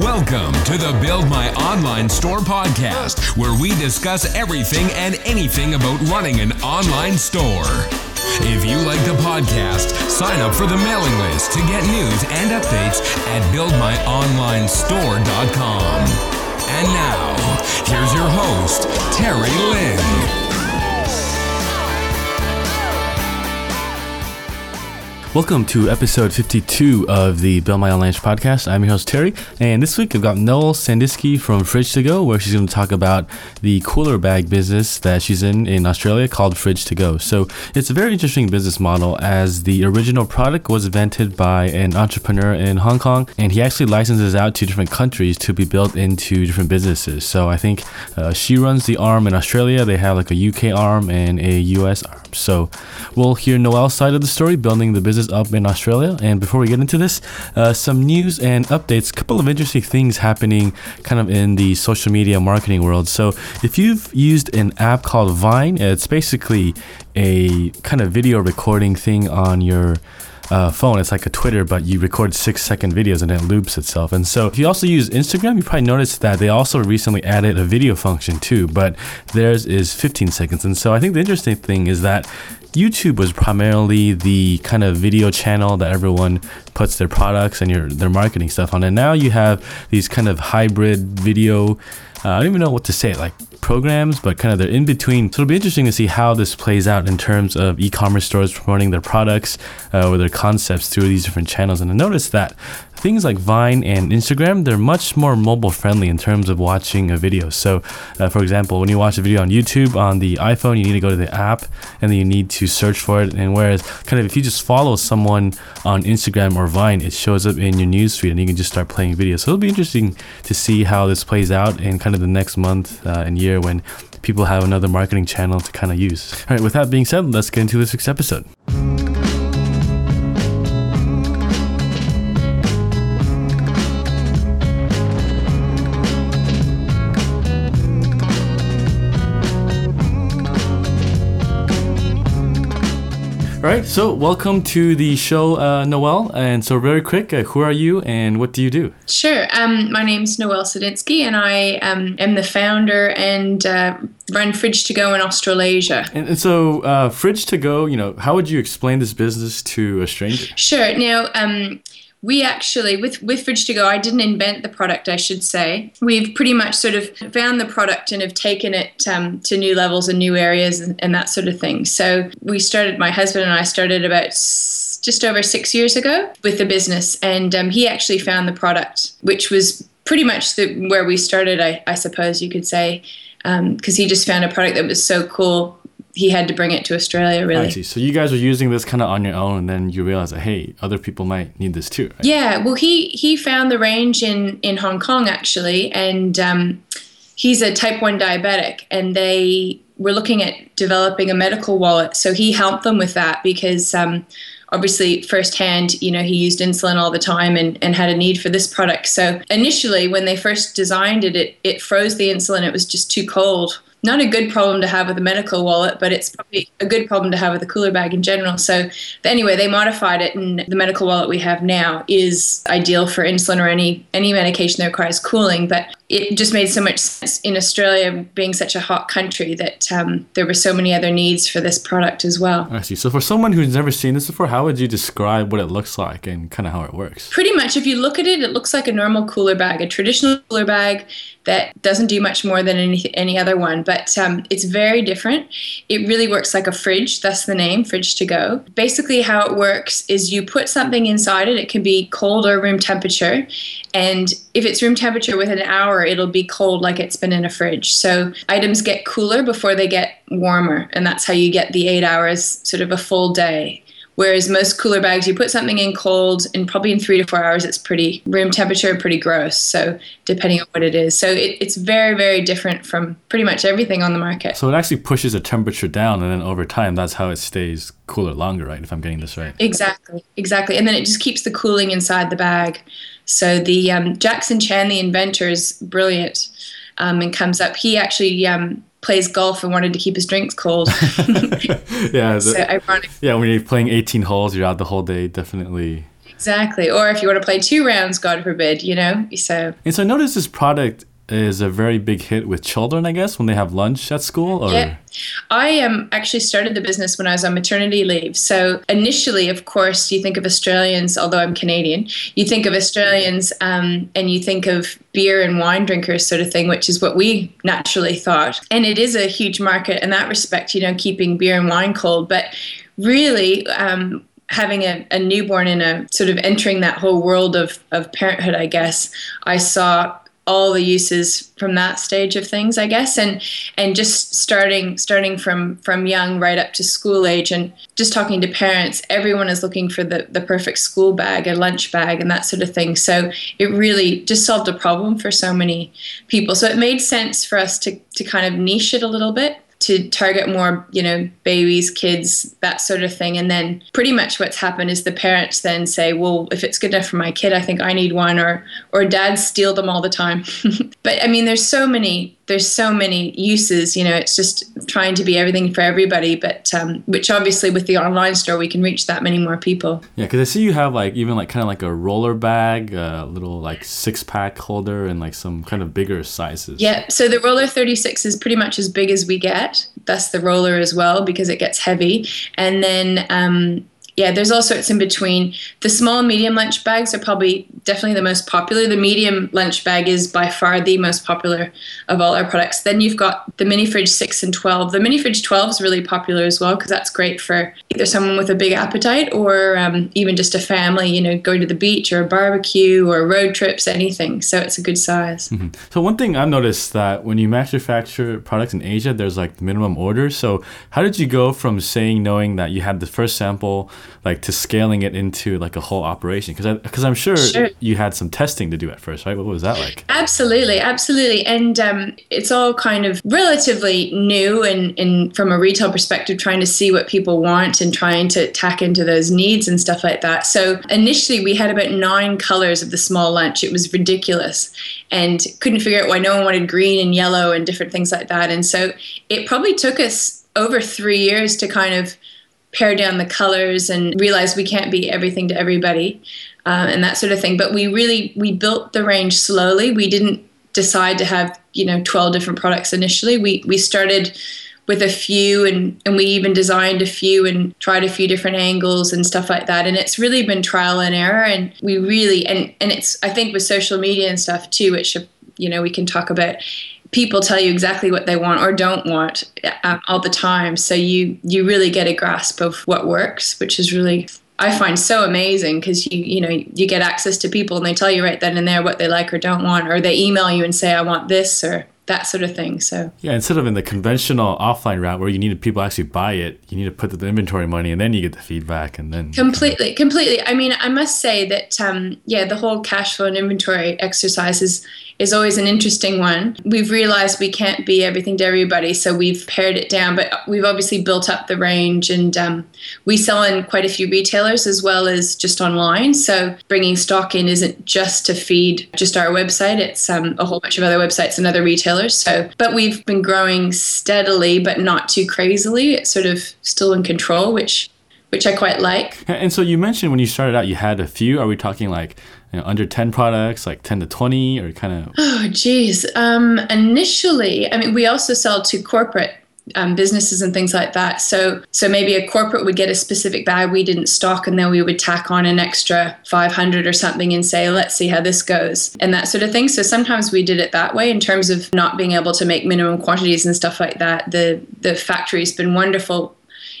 Welcome to the Build My Online Store podcast, where we discuss everything and anything about running an online store. If you like the podcast, sign up for the mailing list to get news and updates at buildmyonlinestore.com. And now, here's your host, Terry Lynn. Welcome to episode 52 of the Build My Online Store podcast. I'm your host, Terry, and this week I've got Noelle Sedinsky from Fridge-To-Go, where she's going to talk about the cooler bag business that she's in Australia called Fridge-To-Go. So it's a very interesting business model, as the original product was invented by an entrepreneur in Hong Kong, and he actually licenses out to different countries to be built into different businesses. So I think she runs the arm in Australia. They have like a UK arm and a US arm. So we'll hear Noelle's side of the story, building the business up in Australia. And before we get into this, some news and updates, a couple of interesting things happening kind of in the social media marketing world. So if you've used an app called Vine, it's basically a kind of video recording thing on your phone. It's like a Twitter, but you record 6-second videos and it loops itself. And so if you also use Instagram, you probably noticed that they also recently added a video function too, but theirs is 15 seconds. And so I think the interesting thing is that YouTube was primarily the kind of video channel that everyone puts their products and their marketing stuff on. And now you have these kind of hybrid video, I don't even know what to say, like programs, but kind of they're in between. So it'll be interesting to see how this plays out in terms of e-commerce stores promoting their products or their concepts through these different channels. And I noticed that things like Vine and Instagram, they're much more mobile friendly in terms of watching a video. So for example, when you watch a video on YouTube on the iPhone, you need to go to the app and then you need to search for it. And whereas kind of if you just follow someone on Instagram or Vine, it shows up in your newsfeed and you can just start playing videos. So it'll be interesting to see how this plays out in kind of the next month and year when people have another marketing channel to kind of use. All right, with that being said, let's get into this week's episode. All right, so welcome to the show, Noelle. And so very quick, who are you and what do you do? Sure. My name's Noelle Sedinsky, and I am the founder and run Fridge-To-Go in Australasia. And so Fridge-To-Go, you know, how would you explain this business to a stranger? Sure. Now, we actually, with Fridge-To-Go, I didn't invent the product, I should say. We've pretty much sort of found the product and have taken it to new levels and new areas and that sort of thing. So my husband and I started about just over 6 years ago with the business, and he actually found the product, which was pretty much where we started, I suppose you could say, because he just found a product that was so cool. He had to bring it to Australia, really. I see. So you guys were using this kind of on your own, and then you realized that, hey, other people might need this too, right? Yeah. Well, he found the range in Hong Kong, actually, and he's a type 1 diabetic, and they were looking at developing a medical wallet. So he helped them with that because obviously firsthand, you know, he used insulin all the time and had a need for this product. So initially when they first designed it, it froze the insulin. It was just too cold. Not a good problem to have with a medical wallet, but it's probably a good problem to have with a cooler bag in general. So anyway, they modified it, and the medical wallet we have now is ideal for insulin or any medication that requires cooling. But it just made so much sense in Australia being such a hot country that there were so many other needs for this product as well. I see. So for someone who's never seen this before, how would you describe what it looks like and kind of how it works? Pretty much, if you look at it, it looks like a normal cooler bag, a traditional cooler bag that doesn't do much more than any other one. But it's very different. It really works like a fridge. That's the name, Fridge-To-Go. Basically how it works is you put something inside it. It can be cold or room temperature. And if it's room temperature, within an hour, it'll be cold like it's been in a fridge. So items get cooler before they get warmer. And that's how you get the 8 hours, sort of a full day. Whereas most cooler bags, you put something in cold, and probably in 3 to 4 hours, it's pretty room temperature, pretty gross. So depending on what it is. So it's very, very different from pretty much everything on the market. So it actually pushes the temperature down, and then over time, that's how it stays cooler longer, right? If I'm getting this right. Exactly. And then it just keeps the cooling inside the bag. So the Jackson Chan, the inventor, is brilliant and comes up. He actually plays golf and wanted to keep his drinks cold. Yeah, so ironic. Yeah, when you're playing 18 holes, you're out the whole day, definitely. Exactly. Or if you want to play 2 rounds, God forbid, you know? So. And so I noticed this product is a very big hit with children, I guess, when they have lunch at school? Or? Yeah. I actually started the business when I was on maternity leave. So initially, of course, you think of Australians, although I'm Canadian, you think of Australians and you think of beer and wine drinkers sort of thing, which is what we naturally thought. And it is a huge market in that respect, you know, keeping beer and wine cold. But really, having a newborn and a sort of entering that whole world of parenthood, I guess, I saw all the uses from that stage of things, I guess, and just starting from young right up to school age, and just talking to parents, everyone is looking for the perfect school bag, a lunch bag, and that sort of thing. So it really just solved a problem for so many people. So it made sense for us to kind of niche it a little bit, to target more, you know, babies, kids, that sort of thing. And then pretty much what's happened is the parents then say, well, if it's good enough for my kid, I think I need one, or dads steal them all the time. But I mean, there's so many uses, you know, it's just trying to be everything for everybody, but which obviously with the online store, we can reach that many more people. Yeah, because I see you have like even like kind of like a roller bag, a little like 6-pack holder, and like some kind of bigger sizes. Yeah, so the roller 36 is pretty much as big as we get. That's the roller as well, because it gets heavy. And then yeah, there's all sorts in between. The small and medium lunch bags are probably definitely the most popular. The medium lunch bag is by far the most popular of all our products. Then you've got the mini fridge 6 and 12. The mini fridge 12 is really popular as well, because that's great for either someone with a big appetite or even just a family, you know, going to the beach or a barbecue or road trips, anything. So it's a good size. Mm-hmm. So one thing I've noticed that when you manufacture products in Asia, there's like minimum order. So how did you go from saying, knowing that you had the first sample, like to scaling it into like a whole operation? Because I'm sure you had some testing to do at first, right? What was that like? Absolutely. And it's all kind of relatively new and from a retail perspective, trying to see what people want and trying to tack into those needs and stuff like that. So initially we had about 9 colors of the small lunch. It was ridiculous, and couldn't figure out why no one wanted green and yellow and different things like that. And so it probably took us over 3 years to kind of pare down the colors and realize we can't be everything to everybody, and that sort of thing. But we built the range slowly. We didn't decide to have, you know, 12 different products initially. We started with a few, and we even designed a few and tried a few different angles and stuff like that. And it's really been trial and error. And we really, and it's, I think with social media and stuff too, which, you know, we can talk about, people tell you exactly what they want or don't want all the time. So you really get a grasp of what works, which is really, I find, so amazing, because you know, you get access to people and they tell you right then and there what they like or don't want, or they email you and say, I want this or that sort of thing. So yeah, instead of in the conventional offline route where you needed people actually buy it, you need to put the inventory money and then you get the feedback, and then completely. I mean, I must say that the whole cash flow and inventory exercise is always an interesting one. We've realized we can't be everything to everybody, so we've pared it down, but we've obviously built up the range, and we sell in quite a few retailers as well as just online. So bringing stock in isn't just to feed just our website, it's a whole bunch of other websites and other retailers. So, but we've been growing steadily, but not too crazily. It's sort of still in control, which I quite like. And so you mentioned when you started out, you had a few. Are we talking like, you know, under 10 products, like 10 to 20, or kind of? Oh, geez. Initially, I mean, we also sell to corporate businesses and things like that. So maybe a corporate would get a specific bag we didn't stock, and then we would tack on an extra 500 or something and say, let's see how this goes, and that sort of thing. So sometimes we did it that way in terms of not being able to make minimum quantities and stuff like that. The factory's been wonderful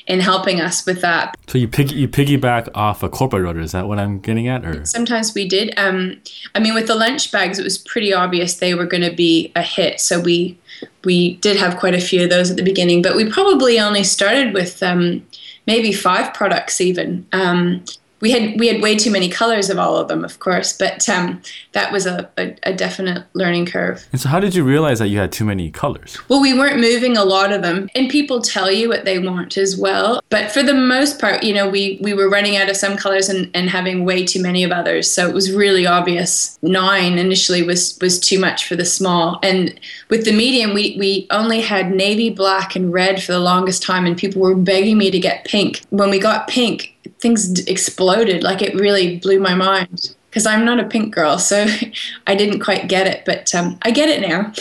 in helping us with that. So you piggyback off a corporate order, is that what I'm getting at? Or sometimes we did. I mean, with the lunch bags, it was pretty obvious they were going to be a hit. So we did have quite a few of those at the beginning, but we probably only started with maybe 5 products even. We had way too many colors of all of them, of course, but that was a definite learning curve. And so how did you realize that you had too many colors? Well, we weren't moving a lot of them, and people tell you what they want as well. But for the most part, you know, we were running out of some colors and having way too many of others. So it was really obvious. 9 initially was too much for the small. And with the medium, we only had navy, black, and red for the longest time, and people were begging me to get pink. When we got pink, things exploded. Like, it really blew my mind because I'm not a pink girl, so I didn't quite get it, but I get it now.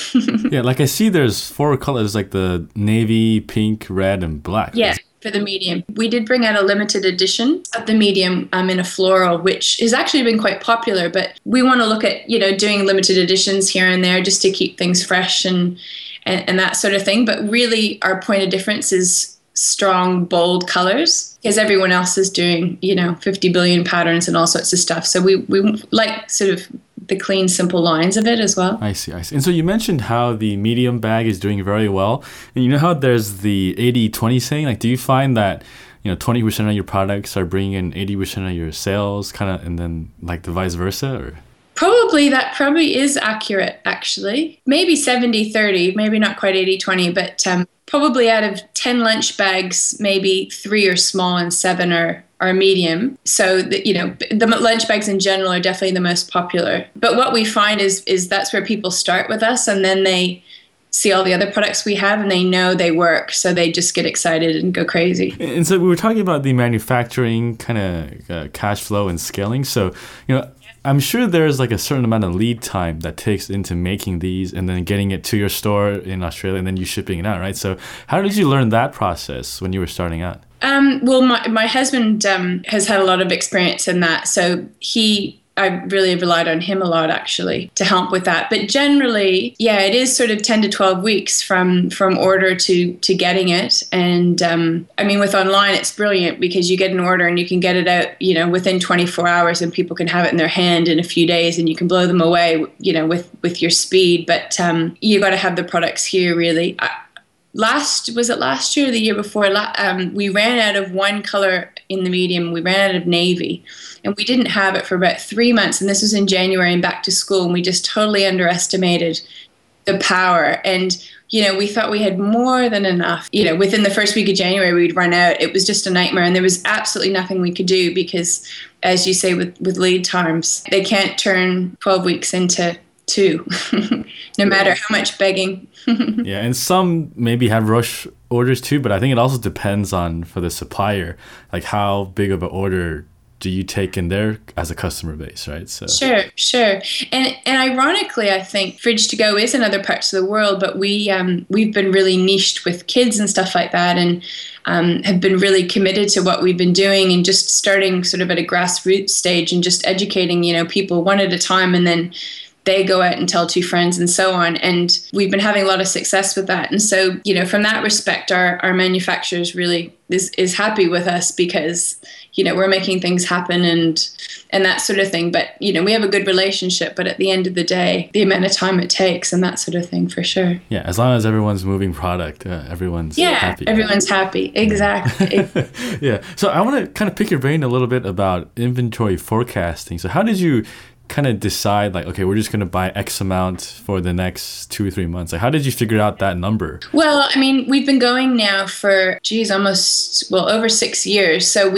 Yeah, like I see there's four colors, like the navy, pink, red, and black. Yeah, for the medium. We did bring out a limited edition of the medium in a floral, which has actually been quite popular, but we want to look at, you know, doing limited editions here and there just to keep things fresh and that sort of thing. But really our point of difference is strong, bold colors, because everyone else is doing, you know, 50 billion patterns and all sorts of stuff. So we like sort of the clean, simple lines of it as well. I see. And so you mentioned how the medium bag is doing very well. And you know how there's the 80-20 saying? Like, do you find that, you know, 20% of your products are bringing in 80% of your sales, kind of, and then like the vice versa? Or? Probably is accurate, actually. Maybe 70-30, maybe not quite 80-20, but probably out of 10 lunch bags, maybe 3 are small and 7 are medium. So, the lunch bags in general are definitely the most popular. But what we find is that's where people start with us, and then they see all the other products we have and they know they work. So they just get excited and go crazy. And so we were talking about the manufacturing kind of cash flow and scaling. So, you know, I'm sure there's like a certain amount of lead time that takes into making these and then getting it to your store in Australia and then you shipping it out, right? So how did you learn that process when you were starting out? Well, my husband has had a lot of experience in that. So I really relied on him a lot, actually, to help with that. But generally, yeah, it is sort of 10 to 12 weeks from order to getting it. And I mean, with online, it's brilliant because you get an order and you can get it out, you know, within 24 hours and people can have it in their hand in a few days and you can blow them away, you know, with your speed. But you got to have the products here, really. Last year or the year before, we ran out of one color in the medium. We ran out of navy, and we didn't have it for about 3 months. And this was in January and back to school, and we just totally underestimated the power. And, you know, we thought we had more than enough. You know, within the first week of January, we'd run out. It was just a nightmare, and there was absolutely nothing we could do because, as you say, with lead times, they can't turn 12 weeks into 2, no matter how much begging. Yeah, and some maybe have rush orders too, but I think it also depends on, for the supplier, like how big of an order do you take in there as a customer base, right? So Sure. And ironically, I think Fridge-To-Go is in other parts of the world, but we've been really niched with kids and stuff like that, and have been really committed to what we've been doing and just starting sort of at a grassroots stage and just educating, you know, people one at a time, and then they go out and tell 2 friends and so on. And we've been having a lot of success with that. And so, you know, from that respect, our manufacturers really is happy with us because, you know, we're making things happen and that sort of thing. But, you know, we have a good relationship, but at the end of the day, the amount of time it takes and that sort of thing, for sure. Yeah, as long as everyone's moving product, everyone's happy. Yeah, everyone's happy. Exactly. Yeah. So I want to kind of pick your brain a little bit about inventory forecasting. So how did you kind of decide, like, okay, we're just going to buy X amount for the next 2 or 3 months? Like, how did you figure out that number? Well, I mean, we've been going now for, over 6 years. So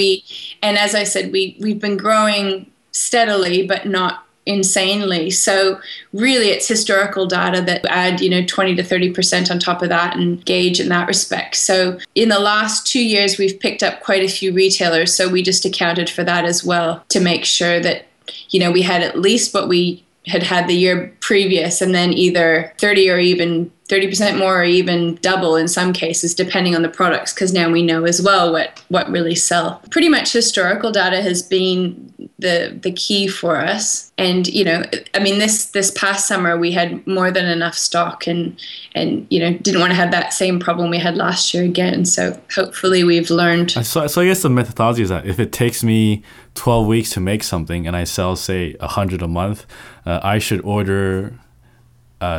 and as I said, we've been growing steadily, but not insanely. So really it's historical data that add, you know, 20 to 30% on top of that and gauge in that respect. So in the last 2 years, we've picked up quite a few retailers. So we just accounted for that as well to make sure that, you know, we had at least what we had the year previous, and then either 30 or even 30% more or even double in some cases, depending on the products, because now we know as well what really sell. Pretty much historical data has been the key for us. And, you know, I mean, this past summer we had more than enough stock and you know, didn't want to have that same problem we had last year again. So hopefully we've learned. So I guess the methodology is that if it takes me 12 weeks to make something and I sell, say, 100 a month, I should order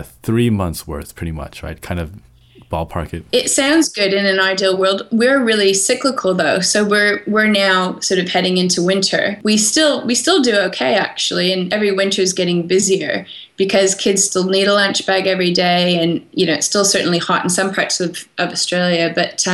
3 months worth, pretty much, right? Kind of ballpark it. It sounds good in an ideal world. We're really cyclical though, so we're now sort of heading into winter. We still do okay, actually, and every winter is getting busier because kids still need a lunch bag every day, and you know, it's still certainly hot in some parts of Australia, but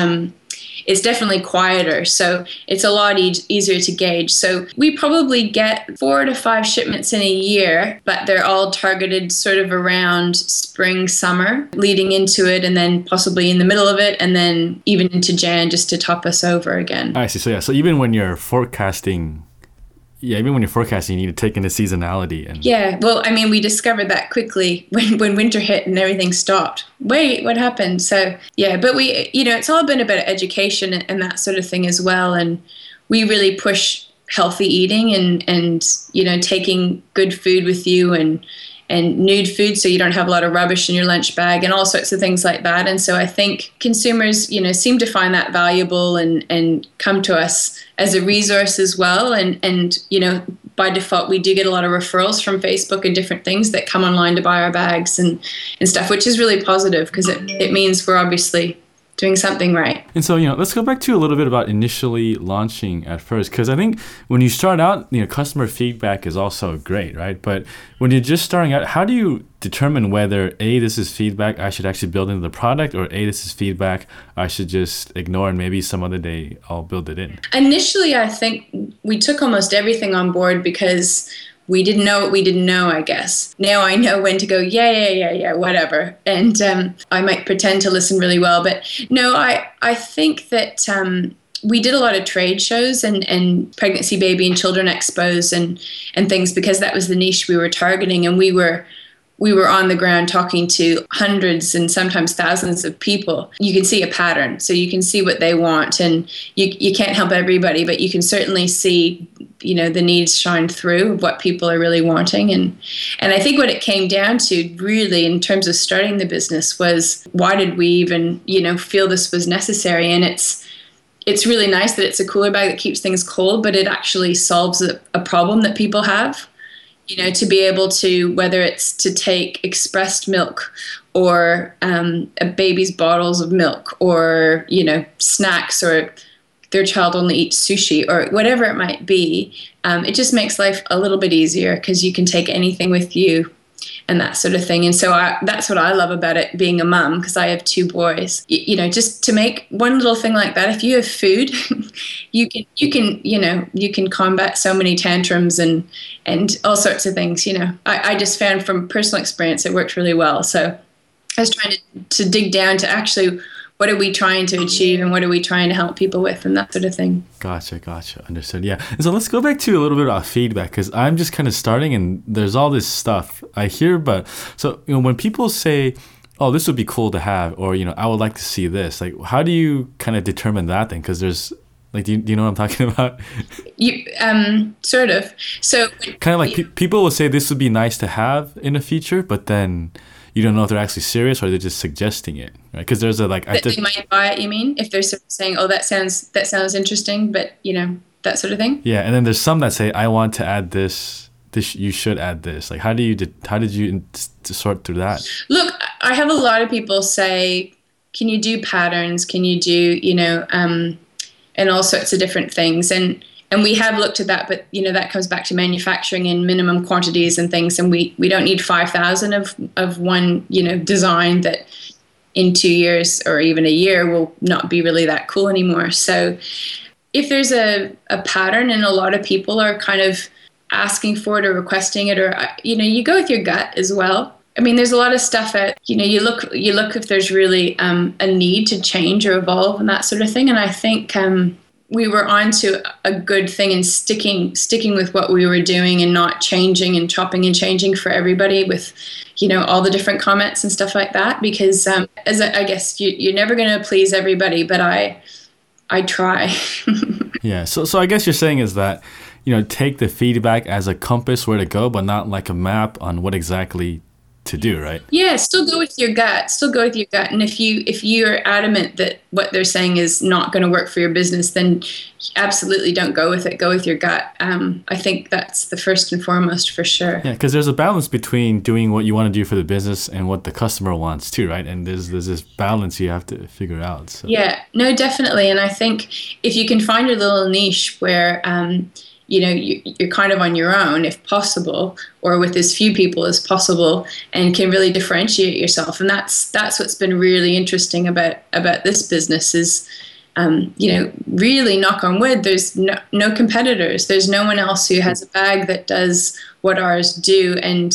it's definitely quieter. So it's a lot easier to gauge. So we probably get 4 to 5 shipments in a year, but they're all targeted sort of around spring, summer, leading into it, and then possibly in the middle of it, and then even into Jan, just to top us over again. I see. So yeah, so even when you're forecasting, you need to take into seasonality. And yeah, well, I mean, we discovered that quickly when winter hit and everything stopped. Wait, what happened? So yeah, but we, you know, it's all been about education and that sort of thing as well. And we really push healthy eating and you know, taking good food with you and nude food, so you don't have a lot of rubbish in your lunch bag and all sorts of things like that. And so I think consumers, you know, seem to find that valuable and come to us as a resource as well. And you know, by default, we do get a lot of referrals from Facebook and different things that come online to buy our bags and stuff, which is really positive because it means we're obviously doing something right. And so, you know, let's go back to a little bit about initially launching at first, because I think when you start out, you know, customer feedback is also great, right? But when you're just starting out, how do you determine whether A, this is feedback I should actually build into the product, or A, this is feedback I should just ignore and maybe some other day I'll build it in? Initially, I think we took almost everything on board because we didn't know what we didn't know, I guess. Now I know when to go, yeah, whatever. And I might pretend to listen really well. But no, I think that we did a lot of trade shows and pregnancy, baby, and children expos and things, because that was the niche we were targeting. And we were on the ground talking to hundreds and sometimes thousands of people. You can see a pattern, so you can see what they want, and you can't help everybody, but you can certainly see, you know, the needs shine through of what people are really wanting. And I think what it came down to really in terms of starting the business was, why did we even, you know, feel this was necessary? And it's really nice that it's a cooler bag that keeps things cold, but it actually solves a problem that people have. You know, to be able to, whether it's to take expressed milk or a baby's bottles of milk, or, you know, snacks, or their child only eats sushi, or whatever it might be, it just makes life a little bit easier because you can take anything with you and that sort of thing. And so that's what I love about it, being a mum, because I have 2 boys. You know, just to make one little thing like that, if you have food, you can combat so many tantrums and all sorts of things, you know. I just found from personal experience it worked really well. So I was trying to dig down to actually, what are we trying to achieve and what are we trying to help people with and that sort of thing. Gotcha. Understood. Yeah. And so let's go back to a little bit about feedback, because I'm just kind of starting and there's all this stuff I hear. But so, you know, when people say, oh, this would be cool to have, or, you know, I would like to see this, like, how do you kind of determine that then? Because there's, like, do you know what I'm talking about? You sort of. So kind of like people will say this would be nice to have in the future, but then you don't know if they're actually serious or they're just suggesting it, right? Because there's a, like, that they might buy it, you mean? If they're sort of saying, oh, that sounds interesting, but, you know, that sort of thing. Yeah, and then there's some that say, I want to add this, you should add this. Like, how did you sort through that? Look, I have a lot of people say, can you do patterns? Can you do, you know, and all sorts of different things. And we have looked at that, but, you know, that comes back to manufacturing and minimum quantities and things. And we don't need 5,000 of one, you know, design that in 2 years or even a year will not be really that cool anymore. So if there's a pattern and a lot of people are kind of asking for it or requesting it, or, you know, you go with your gut as well. I mean, there's a lot of stuff that, you know, you look if there's really a need to change or evolve and that sort of thing. And I think we were onto a good thing and sticking with what we were doing and not changing and chopping and changing for everybody with, you know, all the different comments and stuff like that, because as I guess you're never going to please everybody, but I try. Yeah. So I guess you're saying is that, you know, take the feedback as a compass where to go, but not like a map on what exactly to do, right? Yeah, still go with your gut. And if you're adamant that what they're saying is not going to work for your business, then absolutely don't go with it. Go with your gut. I think that's the first and foremost, for sure. Yeah, because there's a balance between doing what you want to do for the business and what the customer wants too, right? And there's this balance you have to figure out. So. Yeah, no, definitely. And I think if you can find your little niche where you know, you're kind of on your own, if possible, or with as few people as possible, and can really differentiate yourself. And that's what's been really interesting about this business is, you know, really, knock on wood, there's no competitors. There's no one else who has a bag that does what ours do. And,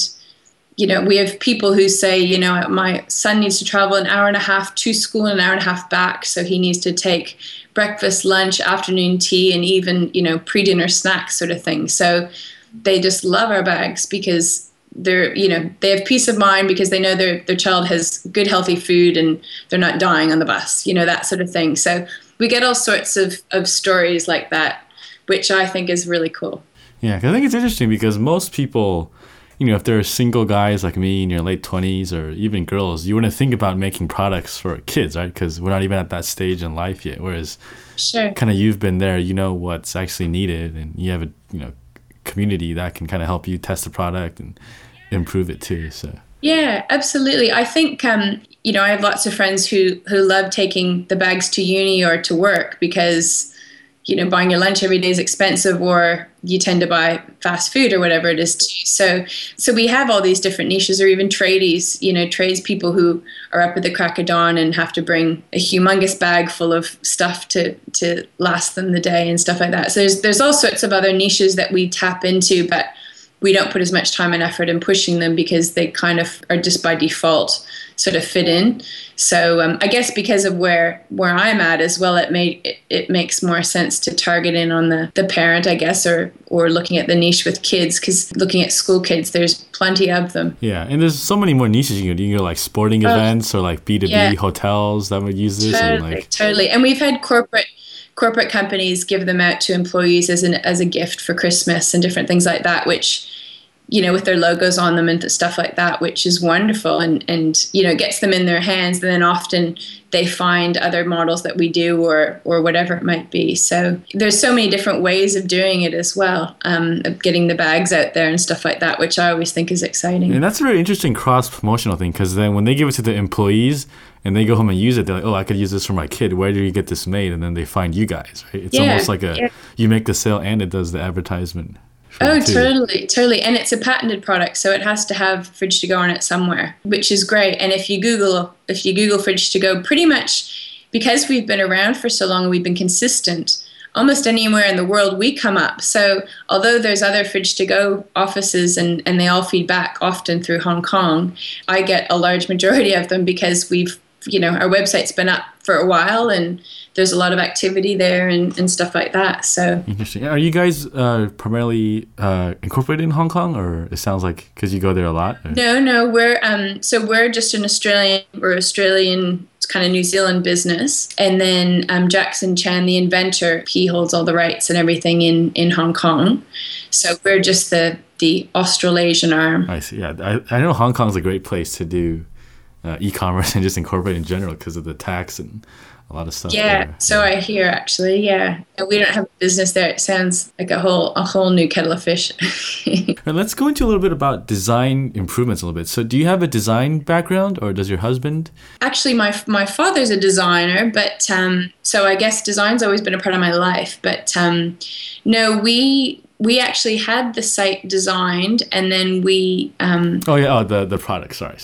you know, we have people who say, you know, my son needs to travel an hour and a half to school and an hour and a half back. So he needs to take breakfast, lunch, afternoon tea, and even, you know, pre-dinner snacks sort of thing. So they just love our bags because they're, you know, they have peace of mind because they know their child has good, healthy food and they're not dying on the bus, you know, that sort of thing. So we get all sorts of stories like that, which I think is really cool. Yeah, because I think it's interesting because most people, you know, if they're single guys like me in your late 20s or even girls, you wouldn't think about making products for kids, right? Because we're not even at that stage in life yet. Whereas kind of you've been there, you know what's actually needed, and you have a, you know, community that can kind of help you test the product and improve it too. So yeah, absolutely. I think, you know, I have lots of friends who love taking the bags to uni or to work because, you know, buying your lunch every day is expensive, or you tend to buy fast food or whatever it is too. So we have all these different niches, or even tradies, you know, tradespeople who are up at the crack of dawn and have to bring a humongous bag full of stuff to last them the day and stuff like that. So there's all sorts of other niches that we tap into, but we don't put as much time and effort in pushing them because they kind of are just by default sort of fit in. So I guess because of where I'm at as well, it makes more sense to target in on the parent, I guess, or looking at the niche with kids, because looking at school kids, there's plenty of them. Yeah, and there's so many more niches you can do. You can go like sporting events or like B2B hotels that would use this. Totally, and like... totally. And we've had corporate companies give them out to employees as a gift for Christmas and different things like that, which, you know, with their logos on them and stuff like that, which is wonderful and you know, gets them in their hands, and then often they find other models that we do or whatever it might be. So there's so many different ways of doing it as well, of getting the bags out there and stuff like that, which I always think is exciting. And that's a really interesting cross-promotional thing, because then when they give it to the employees and they go home and use it, they're like, oh, I could use this for my kid. Where do you get this made? And then they find you guys, right? It's almost like you make the sale and it does the advertisement. Oh, totally. And it's a patented product, so it has to have Fridge-To-Go on it somewhere, which is great. And if you Google Fridge-To-Go, pretty much because we've been around for so long and we've been consistent, almost anywhere in the world we come up. So although there's other Fridge-To-Go offices and they all feed back often through Hong Kong, I get a large majority of them because we've, you know, our website's been up for a while and there's a lot of activity there and stuff like that. So interesting. Are you guys primarily incorporated in Hong Kong, or it sounds like because you go there a lot? Or? No, we're so we're just an Australian kind of New Zealand business, and then Jackson Chan, the inventor, he holds all the rights and everything in Hong Kong. So we're just the Australasian arm. I see. Yeah, I know Hong Kong's a great place to do e-commerce and just incorporate in general because of the tax and a lot of stuff. Yeah, there. So I hear actually. Yeah, we don't have a business there. It sounds like a whole new kettle of fish. Right, let's go into a little bit about design improvements a little bit. So, do you have a design background, or does your husband? Actually, my father's a designer, but so I guess design's always been a part of my life. But no, we actually had the site designed, and then we... the product, sorry.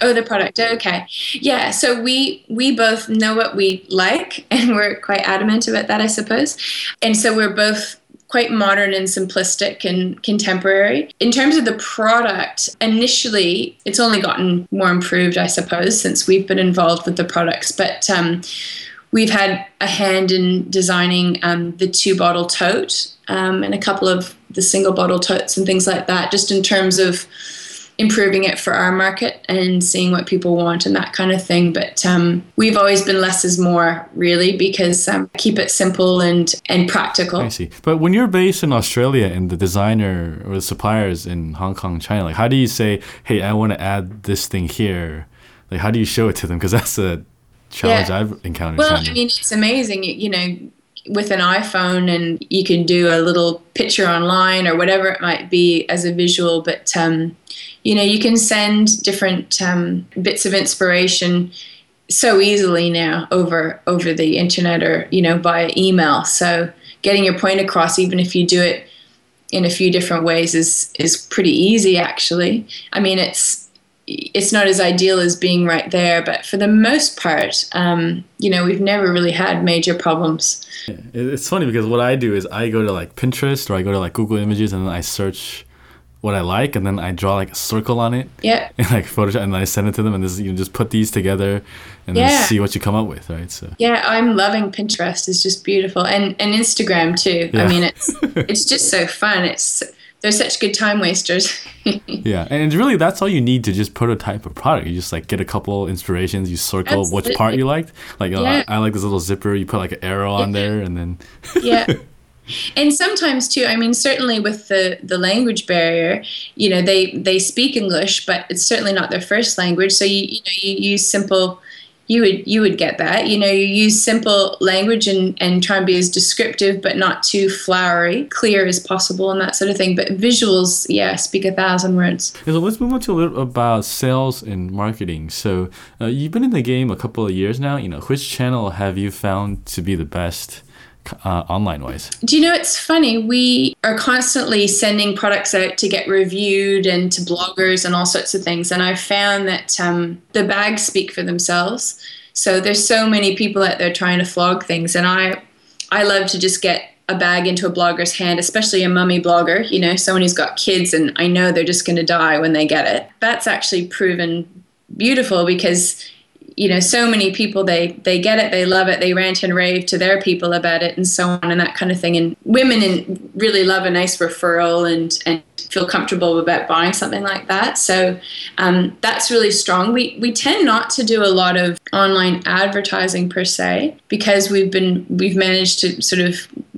Oh, the product, okay. Yeah, so we both know what we like, and we're quite adamant about that, I suppose. And so we're both quite modern and simplistic and contemporary. In terms of the product, initially, it's only gotten more improved, I suppose, since we've been involved with the products, but... we've had a hand in designing the 2-bottle tote and a couple of the 1-bottle totes and things like that, just in terms of improving it for our market and seeing what people want and that kind of thing. But we've always been less is more, really, because keep it simple and practical. I see. But when you're based in Australia and the designer or the supplier is in Hong Kong, China, like how do you say, hey, I want to add this thing here? Like how do you show it to them? Because that's a challenge I've encountered. Well, I mean, it's amazing, you know, with an iPhone and you can do a little picture online or whatever it might be as a visual, but, you know, you can send different bits of inspiration so easily now over the internet or, you know, via email. So getting your point across, even if you do it in a few different ways is pretty easy, actually. I mean, it's, it's not as ideal as being right there, but for the most part, we've never really had major problems. Yeah. It's funny because what I do is I go to like Pinterest or I go to like Google Images and then I search what I like and then I draw like a circle on it. Yeah. And like Photoshop and I send it to them and this, you know, just put these together and then see what you come up with, right? So yeah, I'm loving Pinterest. It's just beautiful. And Instagram too. Yeah. I mean, it's just so fun. They're such good time wasters. Yeah, and really that's all you need to just prototype a product. You just like get a couple inspirations, you circle Absolutely. Which part you liked. Like I like this little zipper, you put like an arrow on there and then... Yeah. And sometimes too, I mean, certainly with the language barrier, you know, they speak English, but it's certainly not their first language. So, you use simple... You would get that. You know, you use simple language and try and be as descriptive but not too flowery, clear as possible and that sort of thing. But visuals, speak 1,000 words. So let's move on to a little about sales and marketing. So you've been in the game a couple of years now. You know, which channel have you found to be the best? Online wise. Do you know, it's funny, we are constantly sending products out to get reviewed and to bloggers and all sorts of things, and I found that the bags speak for themselves. So there's so many people out there trying to flog things, and I love to just get a bag into a blogger's hand, especially a mummy blogger, you know, someone who's got kids and I know they're just going to die when they get it. That's actually proven beautiful because so many people, they get it, they love it, they rant and rave to their people about it and so on and that kind of thing. And women really love a nice referral and feel comfortable about buying something like that. So that's really strong. We tend not to do a lot of online advertising per se because we've managed to sort of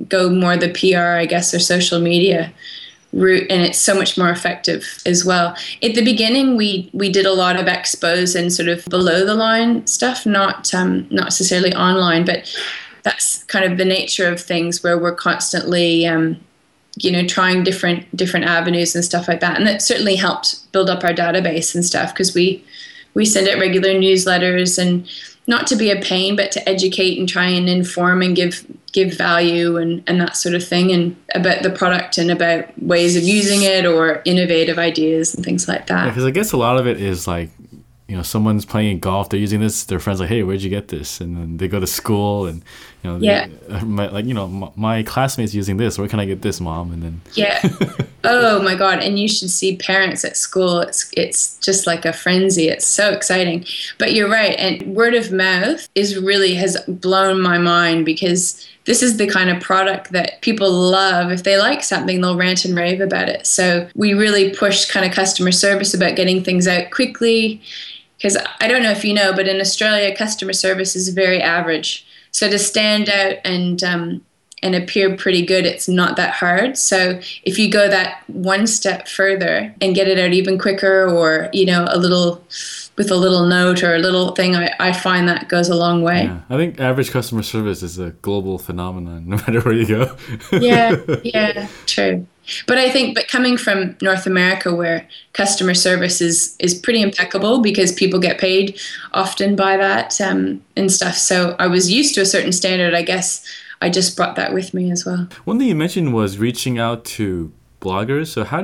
go more the PR, I guess, or social media route, and it's so much more effective as well. At the beginning, we did a lot of expos and sort of below the line stuff, not necessarily online, but that's kind of the nature of things where we're constantly, trying different avenues and stuff like that. And that certainly helped build up our database and stuff because we send out regular newsletters, and not to be a pain, but to educate and try and inform and give value and that sort of thing, and about the product and about ways of using it or innovative ideas and things like that. Because I guess a lot of it is like, someone's playing golf, they're using this, their friend's like, hey, where'd you get this? And then they go to school and, my classmate's using this, where can I get this, mom? And then oh my God. And you should see parents at school. It's just like a frenzy. It's so exciting, but you're right. And word of mouth has blown my mind because this is the kind of product that people love. If they like something, they'll rant and rave about it. So we really pushed kind of customer service about getting things out quickly, because I don't know if you know, but in Australia, customer service is very average. So to stand out and appear pretty good, it's not that hard. So if you go that one step further and get it out even quicker, or with a little note or a little thing, I find that goes a long way. Yeah. I think average customer service is a global phenomenon, no matter where you go. yeah, true. But I think, coming from North America, where customer service is pretty impeccable because people get paid often by that and stuff. So I was used to a certain standard. I guess I just brought that with me as well. One thing you mentioned was reaching out to bloggers. So how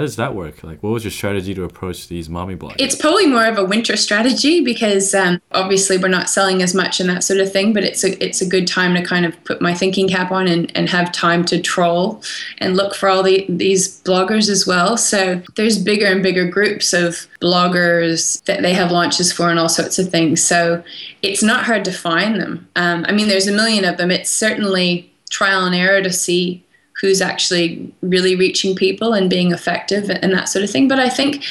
does that work? Like, what was your strategy to approach these mommy bloggers? It's probably more of a winter strategy because obviously we're not selling as much and that sort of thing, but it's a good time to kind of put my thinking cap on and have time to troll and look for all these bloggers as well. So there's bigger and bigger groups of bloggers that they have launches for and all sorts of things. So it's not hard to find them. There's a million of them. It's certainly trial and error to see who's actually really reaching people and being effective and that sort of thing. But I think,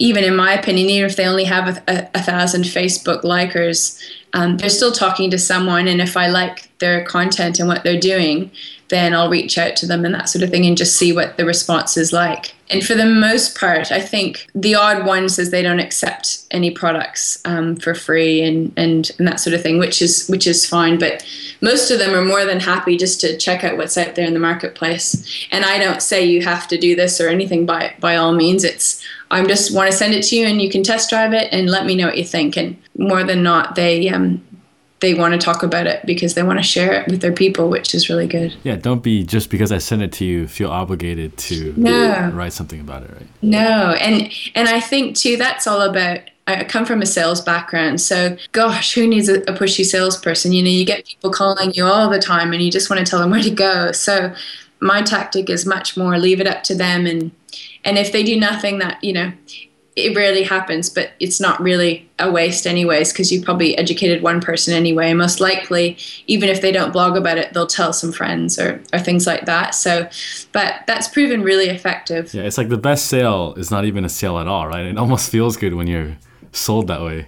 even in my opinion, even if they only have 1,000 Facebook likers, they're still talking to someone. And if I like their content and what they're doing, then I'll reach out to them and that sort of thing and just see what the response is like. And for the most part, I think the odd one says they don't accept any products for free and that sort of thing, which is fine. But most of them are more than happy just to check out what's out there in the marketplace. And I don't say you have to do this or anything by all means. I just want to send it to you and you can test drive it and let me know what you think. And more than not, they they want to talk about it because they want to share it with their people, which is really good. Yeah, don't be, just because I sent it to you, feel obligated to write something about it, right? No, and I think too, that's all about, I come from a sales background, so gosh, who needs a pushy salesperson? You know, you get people calling you all the time and you just want to tell them where to go. So my tactic is much more leave it up to them, and if they do nothing, that, you know, it rarely happens, but it's not really a waste anyways, because you probably educated one person anyway. Most likely, even if they don't blog about it, they'll tell some friends or things like that. So, but that's proven really effective. Yeah, it's like the best sale is not even a sale at all, right? It almost feels good when you're sold that way.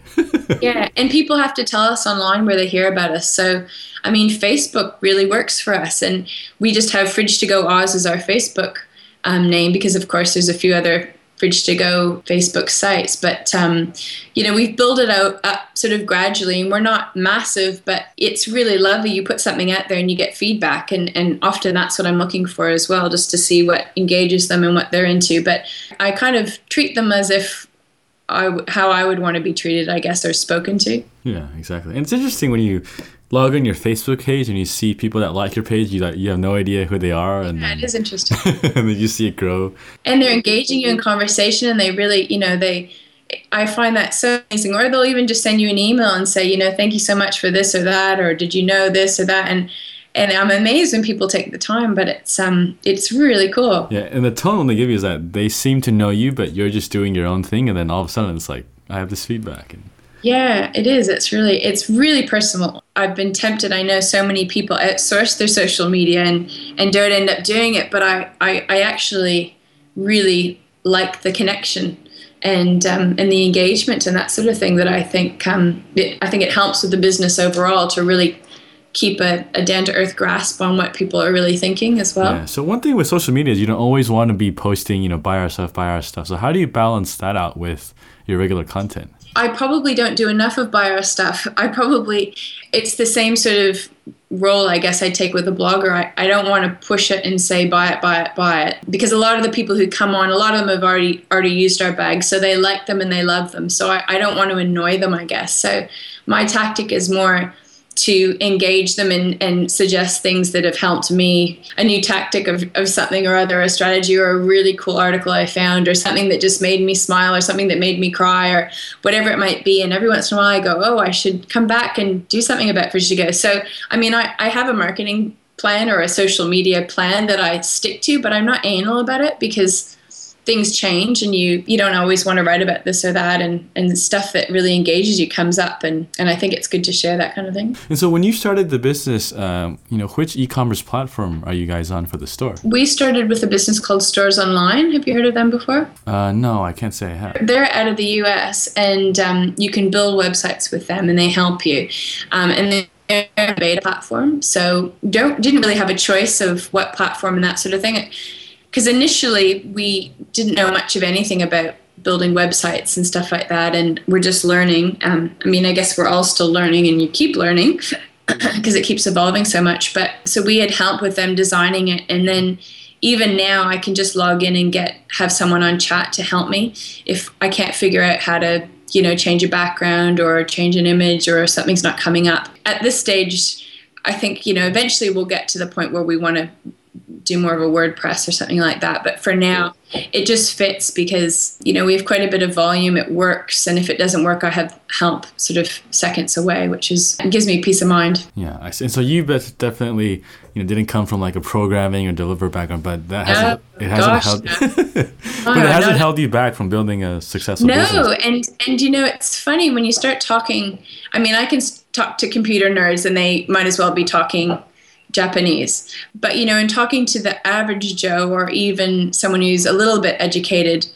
Yeah, and people have to tell us online where they hear about us. So, I mean, Facebook really works for us, and we just have Fridge-To-Go Oz as our Facebook name, because of course there's a few other Fridge-To-Go Facebook sites, but you know, we've built it out up sort of gradually, and we're not massive, but it's really lovely. You put something out there and you get feedback, and often that's what I'm looking for as well, just to see what engages them and what they're into. But I kind of treat them as if how I would want to be treated, I guess, or spoken to. Yeah, exactly. And it's interesting when you log on your Facebook page and you see people that like your page, you have no idea who they are. And yeah, it is interesting. And then you see it grow. And they're engaging you in conversation, and they really, you know, I find that so amazing. Or they'll even just send you an email and say, you know, thank you so much for this or that, or did you know this or that? And I'm amazed when people take the time, but it's really cool. Yeah, and the tone they give you is that they seem to know you, but you're just doing your own thing, and then all of a sudden it's like, I have this feedback. Yeah, it is. It's really personal. I've been tempted. I know so many people outsource their social media and don't end up doing it, but I actually really like the connection and the engagement and that sort of thing, that I think it helps with the business overall to really keep a down-to-earth grasp on what people are really thinking as well. Yeah. So one thing with social media is you don't always want to be posting, you know, buy our stuff. So how do you balance that out with your regular content? I probably don't do enough of buy our stuff. It's the same sort of role I guess I take with a blogger. I don't want to push it and say buy it, because a lot of the people who come on, a lot of them have already used our bags, so they like them and they love them. So I don't want to annoy them, I guess. So my tactic is more to engage them and suggest things that have helped me, a new tactic of something or other, a strategy or a really cool article I found, or something that just made me smile, or something that made me cry, or whatever it might be. And every once in a while I go, I should come back and do something about Fridge-To-Go. So, I mean, I have a marketing plan or a social media plan that I stick to, but I'm not anal about it, because things change, and you don't always want to write about this or that, and stuff that really engages you comes up, and I think it's good to share that kind of thing. And so when you started the business, you know, which e-commerce platform are you guys on for the store? We started with a business called Stores Online. Have you heard of them before? No, I can't say I have. They're out of the US, and you can build websites with them, and they help you. And then they're a beta platform, so didn't really have a choice of what platform and that sort of thing. Because initially we didn't know much of anything about building websites and stuff like that, and we're just learning. I mean, I guess we're all still learning, and you keep learning because it keeps evolving so much. But so we had help with them designing it, and then even now I can just log in and have someone on chat to help me if I can't figure out how to, you know, change a background or change an image, or if something's not coming up. At this stage, I think, you know, eventually we'll get to the point where we want to do more of a WordPress or something like that. But for now, it just fits because, you know, we have quite a bit of volume. It works. And if it doesn't work, I have help sort of seconds away, which gives me peace of mind. Yeah, I see. And so you definitely, you know, didn't come from like a programming or deliver background, but that hasn't, it hasn't held you back from building a successful business. No, and you know, it's funny when you start talking. I mean, I can talk to computer nerds and they might as well be talking Japanese. But, you know, in talking to the average Joe, or even someone who's a little bit educated,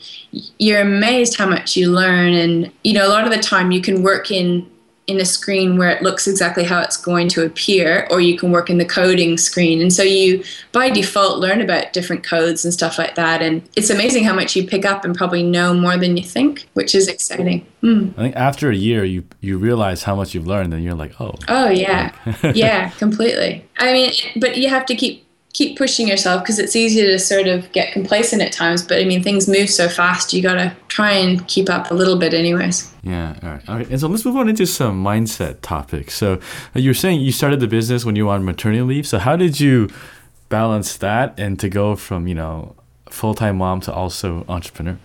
you're amazed how much you learn. And, you know, a lot of the time you can work in a screen where it looks exactly how it's going to appear, or you can work in the coding screen. And so you, by default, learn about different codes and stuff like that. And it's amazing how much you pick up and probably know more than you think, which is exciting. Mm. I think after a year, you realize how much you've learned, and you're like, oh. Oh, yeah. Yeah, completely. I mean, but you have to keep keep pushing yourself, because it's easy to sort of get complacent at times, but I mean, things move so fast, you gotta try and keep up a little bit anyways. Yeah, all right. And so let's move on into some mindset topics. So you were saying you started the business when you were on maternity leave. So how did you balance that and to go from, you know, full-time mom to also entrepreneur?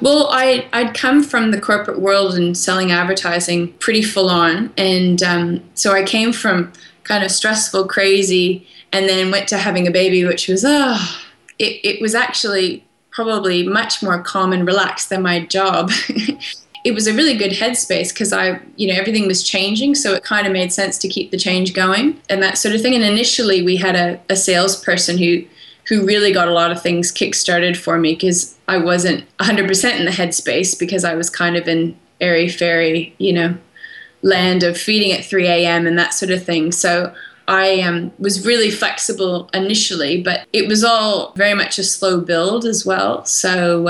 Well, I'd come from the corporate world and selling advertising pretty full-on. And so I came from kind of stressful, crazy, and then went to having a baby, which was, it was actually probably much more calm and relaxed than my job. It was a really good headspace because everything was changing. So it kind of made sense to keep the change going and that sort of thing. And initially we had a salesperson who really got a lot of things kick-started for me because I wasn't 100% in the headspace, because I was kind of in airy-fairy, land of feeding at 3 a.m. and that sort of thing. So I was really flexible initially, but it was all very much a slow build as well. So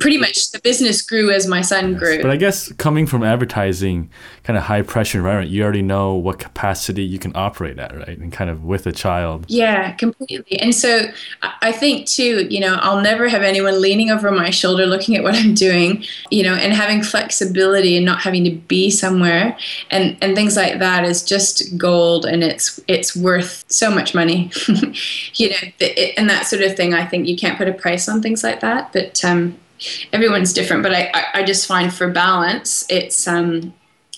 pretty much the business grew as my son grew. But I guess coming from advertising, kind of high-pressure environment, you already know what capacity you can operate at, right? And kind of with a child. Yeah, completely. And so I think too, I'll never have anyone leaning over my shoulder looking at what I'm doing, and having flexibility and not having to be somewhere and things like that is just gold, and it's worth so much money, and that sort of thing. I think you can't put a price on things like that, but everyone's different. But I just find for balance,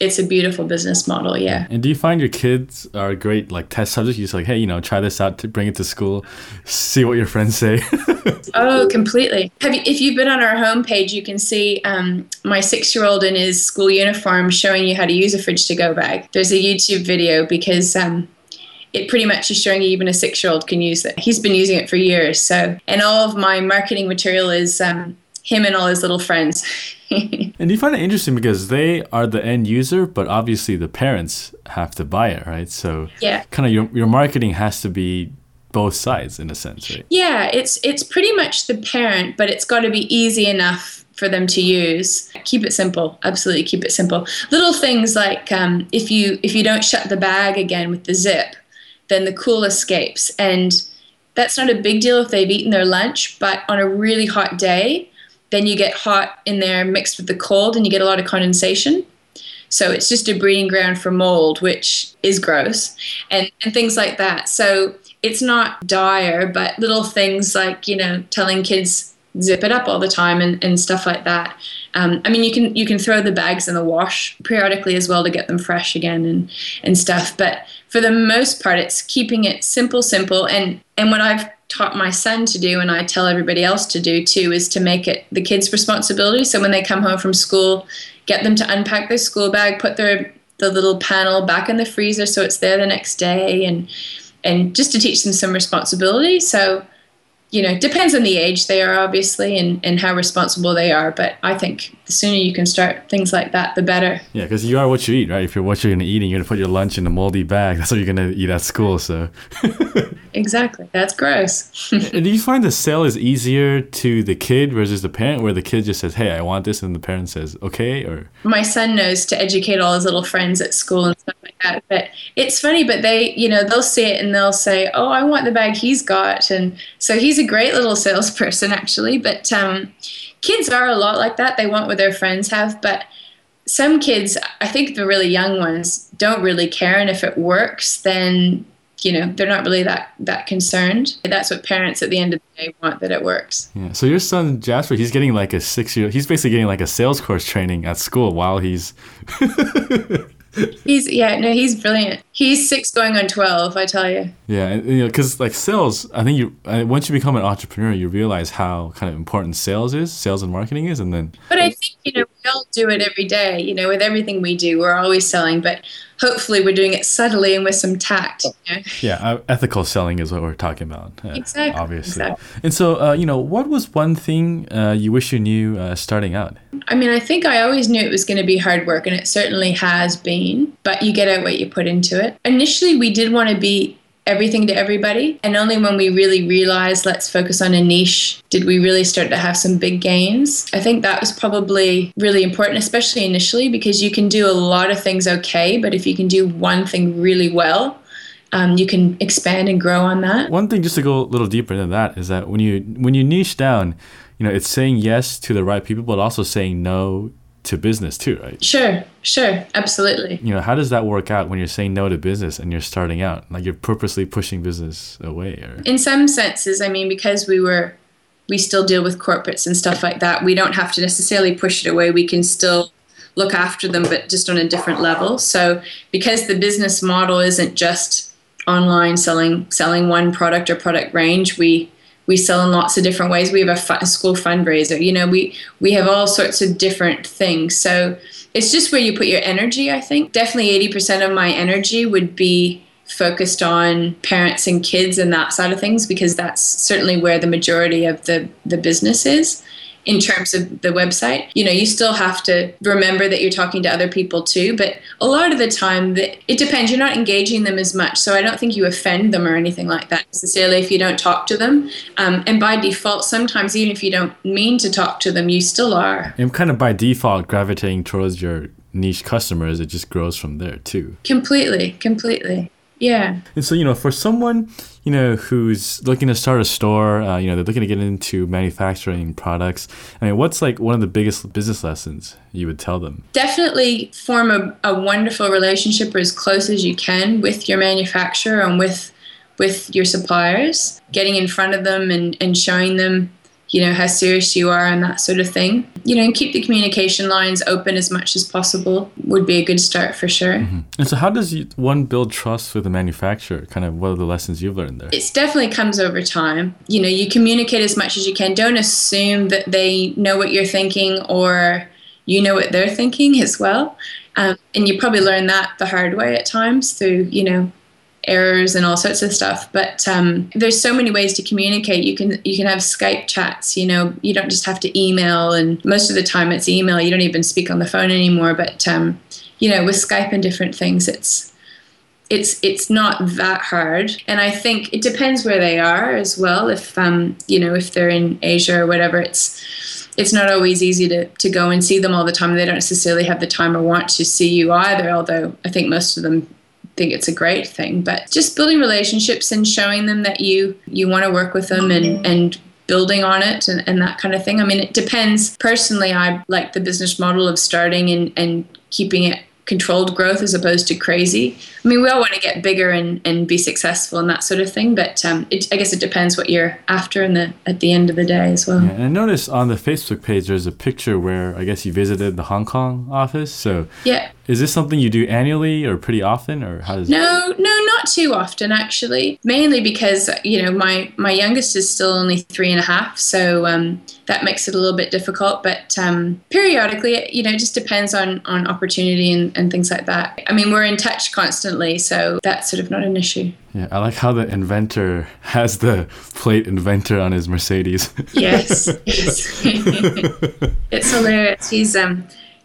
it's a beautiful business model, yeah. And do you find your kids are great, like, test subjects? You're just like, hey, try this out, to bring it to school, see what your friends say. Oh, completely. If you've been on our homepage, you can see my 6-year-old in his school uniform showing you how to use a Fridge-To-Go bag. There's a YouTube video because... it pretty much is showing you even a 6-year-old can use it. He's been using it for years. So, and all of my marketing material is him and all his little friends. And you find it interesting because they are the end user, but obviously the parents have to buy it, right? So yeah, kind of your marketing has to be both sides in a sense, right? Yeah, it's pretty much the parent, but it's got to be easy enough for them to use. Keep it simple. Absolutely, keep it simple. Little things like if you don't shut the bag again with the zip, then the cool escapes. And that's not a big deal if they've eaten their lunch, but on a really hot day, then you get hot in there mixed with the cold and you get a lot of condensation. So it's just a breeding ground for mold, which is gross, and things like that. So it's not dire, but little things like, telling kids zip it up all the time and stuff like that. You can throw the bags in the wash periodically as well to get them fresh again and stuff. But for the most part, it's keeping it simple. And what I've taught my son to do, and I tell everybody else to do too, is to make it the kids' responsibility. So when they come home from school, get them to unpack their school bag, put the little panel back in the freezer so it's there the next day, and just to teach them some responsibility. So depends on the age they are, obviously, and how responsible they are. But I think the sooner you can start things like that, the better. Yeah, because you are what you eat, right? If you're what you're going to eat and you're going to put your lunch in a moldy bag, that's what you're going to eat at school. So exactly. That's gross. And do you find the sale is easier to the kid versus the parent, where the kid just says, hey, I want this, and the parent says, okay? Or my son knows to educate all his little friends at school and stuff like that. But it's funny, but they, they'll see it and they'll say, oh, I want the bag he's got. And so he's a great little salesperson, actually, but kids are a lot like that. They want what their friends have, but some kids, I think the really young ones, don't really care, and if it works, then they're not really that concerned. That's what parents at the end of the day want, that it works. Yeah. So your son Jasper, he's getting like a 6-year. He's basically getting like a sales course training at school while he's. He's brilliant. He's 6 going on 12, I tell you. Yeah, and, because like sales, I think once you become an entrepreneur, you realize how kind of important sales and marketing is, and then. But I think we all do it every day. With everything we do, we're always selling, but hopefully we're doing it subtly and with some tact. Yeah, ethical selling is what we're talking about. Exactly. Obviously. Exactly. And so, what was one thing you wish you knew starting out? I mean, I think I always knew it was going to be hard work, and it certainly has been, but you get out what you put into it. Initially, we did want to be everything to everybody, and only when we really realized let's focus on a niche did we really start to have some big gains. I think that was probably really important, especially initially, because you can do a lot of things okay, but if you can do one thing really well, you can expand and grow on that. One thing, just to go a little deeper than that, is that when you niche down, you know, it's saying yes to the right people, but also saying no to business too, right? Sure, absolutely. You know, how does that work out when you're saying no to business and you're starting out? Like, you're purposely pushing business away, or? In some senses, I mean, because we still deal with corporates and stuff like that, we don't have to necessarily push it away. We can still look after them, but just on a different level. So because the business model isn't just online selling one product or product range, we sell in lots of different ways. We have a school fundraiser. You know, we have all sorts of different things. So it's just where you put your energy, I think. Definitely 80% of my energy would be focused on parents and kids and that side of things, because that's certainly where the majority of the business is. In terms of the website, you know, you still have to remember that you're talking to other people too, but a lot of the time, it depends. You're not engaging them as much, so I don't think you offend them or anything like that necessarily if you don't talk to them. And by default, sometimes even if you don't mean to talk to them, you still are. And kind of by default, gravitating towards your niche customers, it just grows from there too. Completely. Yeah. And so, you know, for someone, you know, who's looking to start a store, you know, they're looking to get into manufacturing products, I mean, what's like one of the biggest business lessons you would tell them? Definitely form a wonderful relationship, or as close as you can, with your manufacturer and with your suppliers, getting in front of them and showing them, you know, how serious you are and that sort of thing. You know, and keep the communication lines open as much as possible would be a good start for sure. Mm-hmm. And so how does one build trust with the manufacturer? Kind of what are the lessons you've learned there? It definitely comes over time. You know, you communicate as much as you can. Don't assume that they know what you're thinking or you know what they're thinking as well. And you probably learn that the hard way at times through, you know, errors and all sorts of stuff, but there's so many ways to communicate. You can have Skype chats, you know, you don't just have to email, and most of the time it's email. You don't even speak on the phone anymore, but you know, with Skype and different things, it's not that hard. And I think it depends where they are as well. If you know, if they're in Asia or whatever, it's not always easy to go and see them all the time. They don't necessarily have the time or want to see you either, although I think most of them think it's a great thing. But just building relationships and showing them that you want to work with them and building on it and that kind of thing. I mean, it depends. Personally, I like the business model of starting and keeping it controlled growth as opposed to crazy. I mean, we all want to get bigger and be successful and that sort of thing, but I guess it depends what you're after at the end of the day as well. Yeah, and I noticed on the Facebook page there's a picture where I guess you visited the Hong Kong office. So yeah. Is this something you do annually or pretty often, or how does? No, not too often actually. Mainly because, you know, my youngest is still only 3.5, so that makes it a little bit difficult. But periodically, it, you know, just depends on opportunity and things like that. I mean, we're in touch constantly, so that's sort of not an issue. Yeah, I like how the inventor has the plate inventor on his Mercedes. Yes. It's hilarious.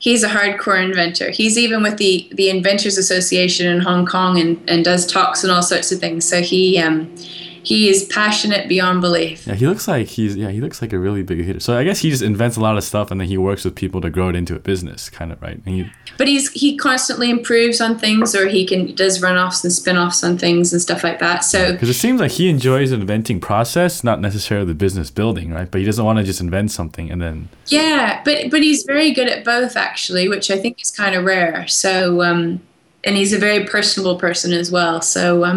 He's a hardcore inventor. He's even with the Inventors Association in Hong Kong and does talks and all sorts of things. So he is passionate beyond belief. Yeah, he looks like a really big hitter. So I guess he just invents a lot of stuff and then he works with people to grow it into a business, kind of, right? And but he constantly improves on things, or does runoffs and spinoffs on things and stuff like that. So because it seems like he enjoys the inventing process, not necessarily the business building, right? But he doesn't want to just invent something and then. Yeah, but he's very good at both actually, which I think is kind of rare. So and he's a very personable person as well. So.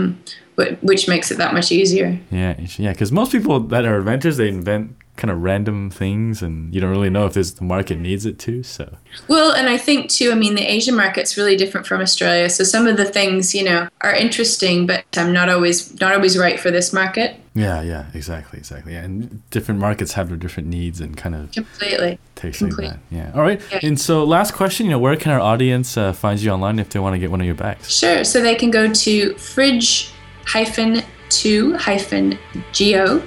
Which makes it that much easier. Yeah, because most people that are inventors, they invent kind of random things, and you don't really know if the market needs it to. So. Well, and I think too, I mean, the Asian market's really different from Australia. So some of the things, you know, are interesting, but I'm not always right for this market. Yeah, exactly. Yeah. And different markets have their different needs and kind of completely. Like that. Yeah. All right. Yeah. And so last question, you know, where can our audience find you online if they want to get one of your bags? Sure. So they can go to Fridge-To-Go,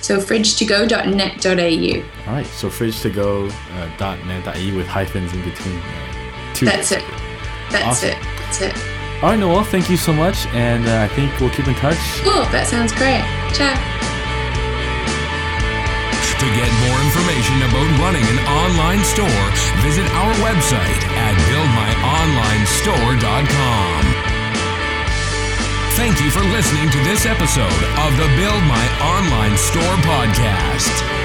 so fridge2go.net.au. all right, so fridge2go.net.au with hyphens in between two. That's it. All right, Noelle, thank you so much, and I think we'll keep in touch. Cool, that sounds great. Ciao. To get more information about running an online store, visit our website at buildmyonlinestore.com. Thank you for listening to this episode of the Build My Online Store podcast.